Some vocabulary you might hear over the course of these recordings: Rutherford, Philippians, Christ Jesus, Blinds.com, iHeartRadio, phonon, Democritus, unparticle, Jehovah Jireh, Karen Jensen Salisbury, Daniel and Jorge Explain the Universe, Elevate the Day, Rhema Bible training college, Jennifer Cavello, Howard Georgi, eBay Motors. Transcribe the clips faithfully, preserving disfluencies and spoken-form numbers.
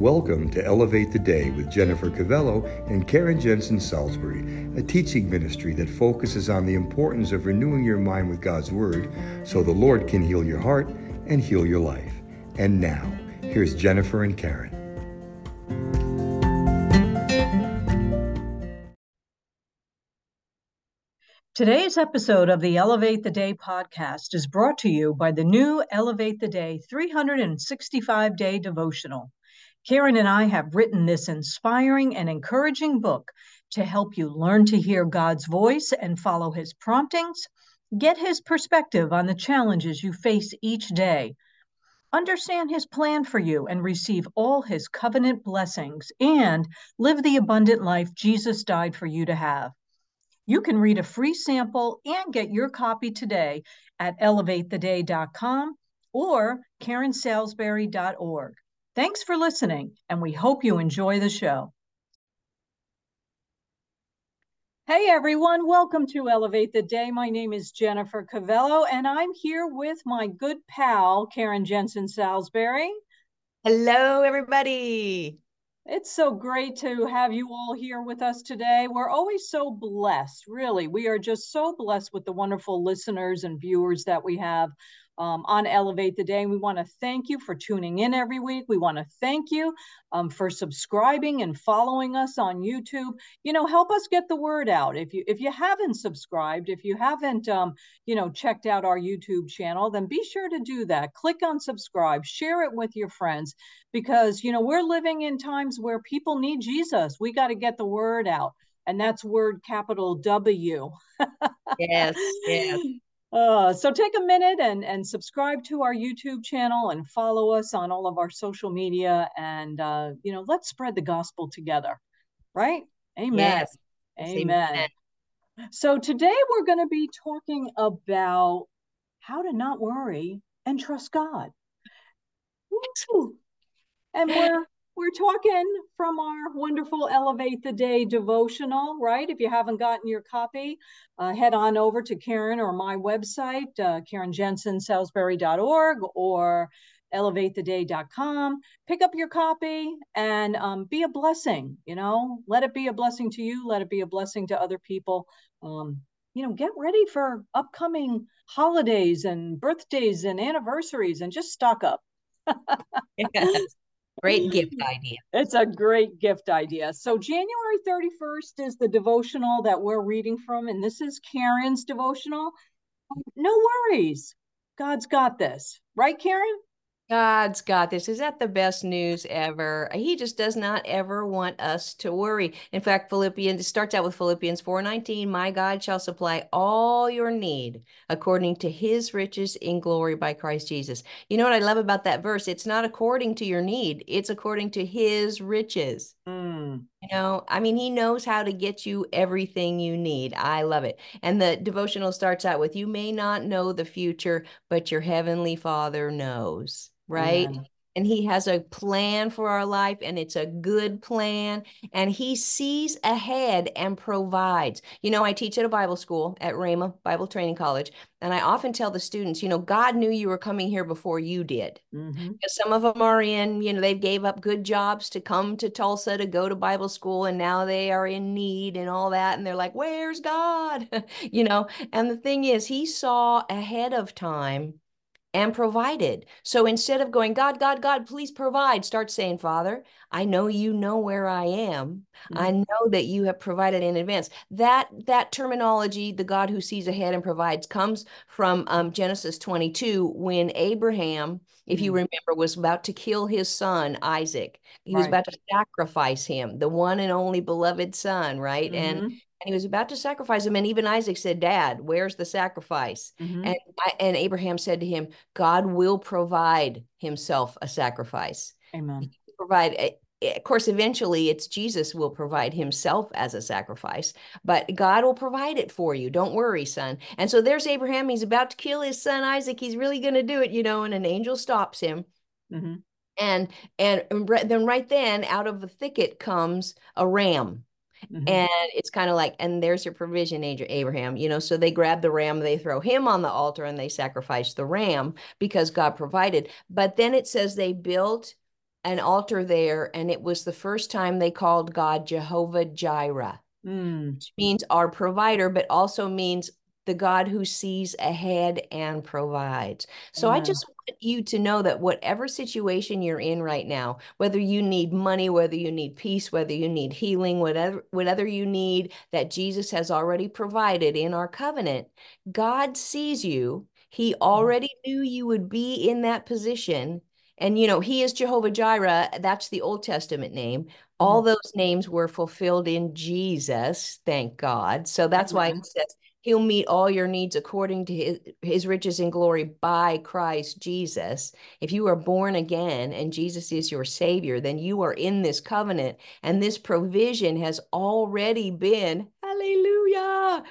Welcome to Elevate the Day with Jennifer Cavello and Karen Jensen Salisbury, a teaching ministry that focuses on the importance of renewing your mind with God's Word so the Lord can heal your heart and heal your life. And now, here's Jennifer and Karen. Today's episode of the Elevate the Day podcast is brought to you by the new Elevate the Day three sixty-five day devotional. Karen and I have written this inspiring and encouraging book to help you learn to hear God's voice and follow His promptings, get His perspective on the challenges you face each day, understand His plan for you and receive all His covenant blessings, and live the abundant life Jesus died for you to have. You can read a free sample and get your copy today at elevate the day dot com or karen salisbury dot org. Thanks for listening, and we hope you enjoy the show. Hey everyone, welcome to Elevate the Day. My name is Jennifer Cavello, and I'm here with my good pal, Karen Jensen Salisbury. Hello everybody. It's so great to have you all here with us today. We're always so blessed, really. We are just so blessed with the wonderful listeners and viewers that we have Um, on Elevate the Day. We want to thank you for tuning in every week. We want to thank you um, for subscribing and following us on YouTube. You know, help us get the word out. If you if you haven't subscribed, if you haven't, um, you know, checked out our YouTube channel, then be sure to do that. Click on subscribe, share it with your friends, because, you know, we're living in times where people need Jesus. We got to get the word out. And that's word capital W. Yes, yes. Uh, so take a minute and, and subscribe to our YouTube channel and follow us on all of our social media. And, uh, you know, let's spread the gospel together. Right? Amen. Yes. Amen. Amen. So today we're going to be talking about how to not worry and trust God. Woo! And we're We're talking from our wonderful Elevate the Day devotional, right? If you haven't gotten your copy, uh, head on over to Karen or my website, uh, karen jensen salisbury dot org or elevate the day dot com. Pick up your copy and um, be a blessing, you know? Let it be a blessing to you. Let it be a blessing to other people. Um, you know, get ready for upcoming holidays and birthdays and anniversaries and just stock up. Yes. Great gift idea. It's a great gift idea. So January thirty-first is the devotional that we're reading from, and this is Karen's devotional. No worries. God's got this. Right, Karen? God's got this. Is that the best news ever? He just does not ever want us to worry. In fact, Philippians, it starts out with Philippians four nineteen, my God shall supply all your need according to His riches in glory by Christ Jesus. You know what I love about that verse? It's not according to your need. It's according to His riches. Mm. You know, I mean, He knows how to get you everything you need. I love it. And the devotional starts out with, you may not know the future, but your heavenly Father knows. Right? Yeah. And He has a plan for our life, and it's a good plan, and He sees ahead and provides. You know, I teach at a Bible school at Rhema Bible Training College, and I often tell the students, you know, God knew you were coming here before you did. Mm-hmm. Because some of them are in, you know, they gave up good jobs to come to Tulsa to go to Bible school, and now they are in need and all that, and they're like, where's God? You know, and the thing is, He saw ahead of time and provided. So instead of going, God, God, God, please provide, start saying, Father, I know you know where I am. Mm-hmm. I know that you have provided in advance. That that terminology, the God who sees ahead and provides, comes from um, Genesis twenty-two, when Abraham, mm-hmm. if you remember, was about to kill his son, Isaac. He right. was about to sacrifice him, the one and only beloved son, right? Mm-hmm. And And he was about to sacrifice him. And even Isaac said, Dad, where's the sacrifice? Mm-hmm. And, I, and Abraham said to him, God will provide Himself a sacrifice. Amen. He will provide. Of course, eventually it's Jesus will provide Himself as a sacrifice, but God will provide it for you. Don't worry, son. And so there's Abraham. He's about to kill his son, Isaac. He's really going to do it, you know, and an angel stops him. Mm-hmm. And, and then right then out of the thicket comes a ram. Mm-hmm. And it's kind of like, and there's your provision, Abraham, you know, so they grab the ram, they throw him on the altar, and they sacrifice the ram because God provided. But then it says they built an altar there, and it was the first time they called God Jehovah Jireh, mm. which means our provider, but also means the God who sees ahead and provides. So yeah. I just want you to know that whatever situation you're in right now, whether you need money, whether you need peace, whether you need healing, whatever, whatever you need that Jesus has already provided in our covenant, God sees you. He already yeah. knew you would be in that position. And, you know, he is Jehovah Jireh. That's the Old Testament name. All yeah. those names were fulfilled in Jesus, thank God. So that's yeah. why it says he'll meet all your needs according to his, his riches and glory by Christ Jesus. If you are born again and Jesus is your Savior, then you are in this covenant. And this provision has already been, hallelujah.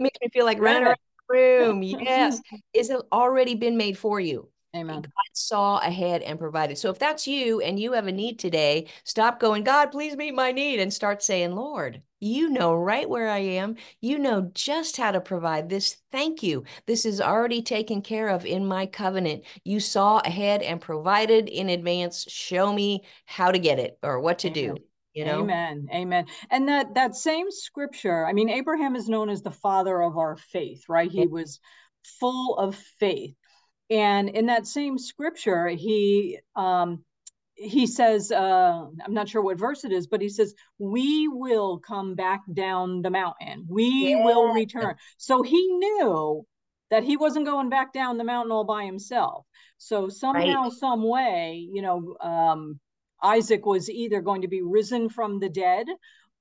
Makes me feel like running around the room. Yes, it's already been made for you. Amen. God saw ahead and provided. So if that's you and you have a need today, stop going, God, please meet my need, and start saying, Lord, you know right where I am. You know just how to provide this. Thank you. This is already taken care of in my covenant. You saw ahead and provided in advance. Show me how to get it or what to Amen. do. You know? Amen. Amen. And that, that same scripture, I mean, Abraham is known as the father of our faith, right? He was full of faith. And in that same scripture, he um, he says, uh, I'm not sure what verse it is, but he says, we will come back down the mountain. We yeah. will return. So he knew that he wasn't going back down the mountain all by himself. So somehow, right. some way, you know, um, Isaac was either going to be risen from the dead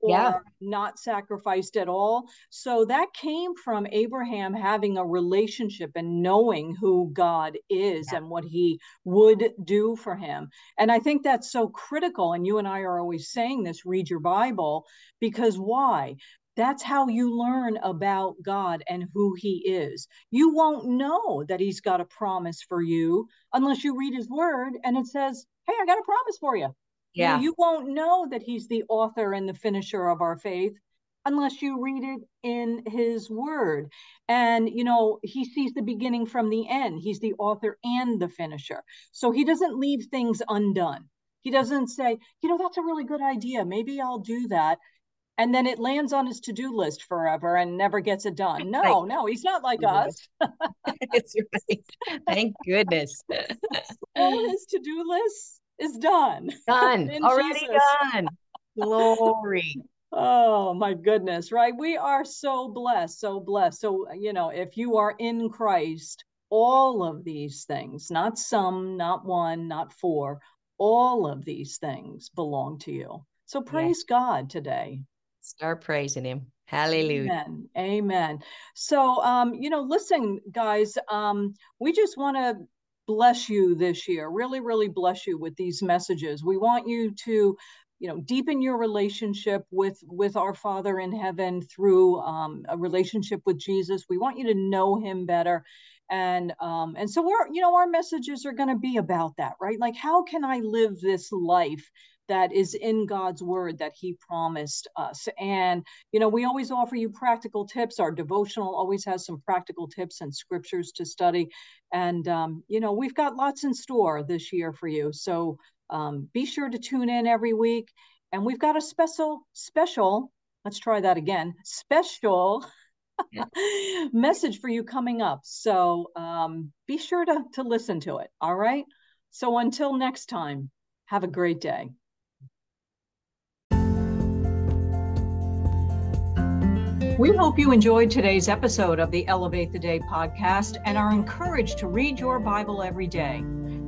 or yeah. not sacrificed at all. So that came from Abraham having a relationship and knowing who God is yeah. and what he would do for him. And I think that's so critical. And you and I are always saying this, read your Bible, because why? That's how you learn about God and who he is. You won't know that he's got a promise for you unless you read his word and it says, hey, I got a promise for you. Yeah. You, you won't know that he's the author and the finisher of our faith unless you read it in his word. And, you know, he sees the beginning from the end. He's the author and the finisher. So he doesn't leave things undone. He doesn't say, you know, that's a really good idea. Maybe I'll do that. And then it lands on his to-do list forever and never gets it done. No, right. no, he's not like us. It's right. Thank goodness. All his to-do lists is done. Done. Already Jesus. Done. Glory. Oh my goodness, right? We are so blessed, so blessed. So, you know, if you are in Christ, all of these things, not some, not one, not four, all of these things belong to you. So praise yeah. God today. Start praising him. Hallelujah. Amen. Amen. So, um, you know, listen, guys, um, we just want to bless you this year, really, really bless you with these messages. We want you to, you know, deepen your relationship with, with our Father in heaven through um, a relationship with Jesus. We want you to know him better. And, um, and so we're, you know, our messages are going to be about that, right? Like, how can I live this life that is in God's word that he promised us? And, you know, we always offer you practical tips. Our devotional always has some practical tips and scriptures to study. And, um, you know, we've got lots in store this year for you. So um, be sure to tune in every week. And we've got a special, special, let's try that again, special message for you coming up. So um, be sure to, to listen to it. All right. So until next time, have a great day. We hope you enjoyed today's episode of the Elevate the Day podcast and are encouraged to read your Bible every day.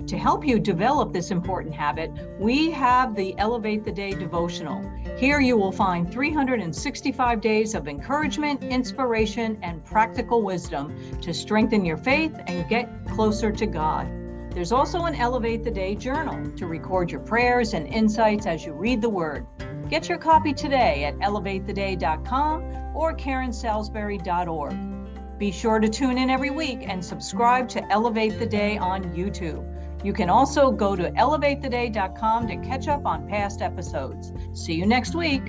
To help you develop this important habit, we have the Elevate the Day devotional. Here you will find three hundred sixty-five days of encouragement, inspiration, and practical wisdom to strengthen your faith and get closer to God. There's also an Elevate the Day journal to record your prayers and insights as you read the Word. Get your copy today at elevate the day dot com or karen salisbury dot org. Be sure to tune in every week and subscribe to Elevate the Day on YouTube. You can also go to elevate the day dot com to catch up on past episodes. See you next week.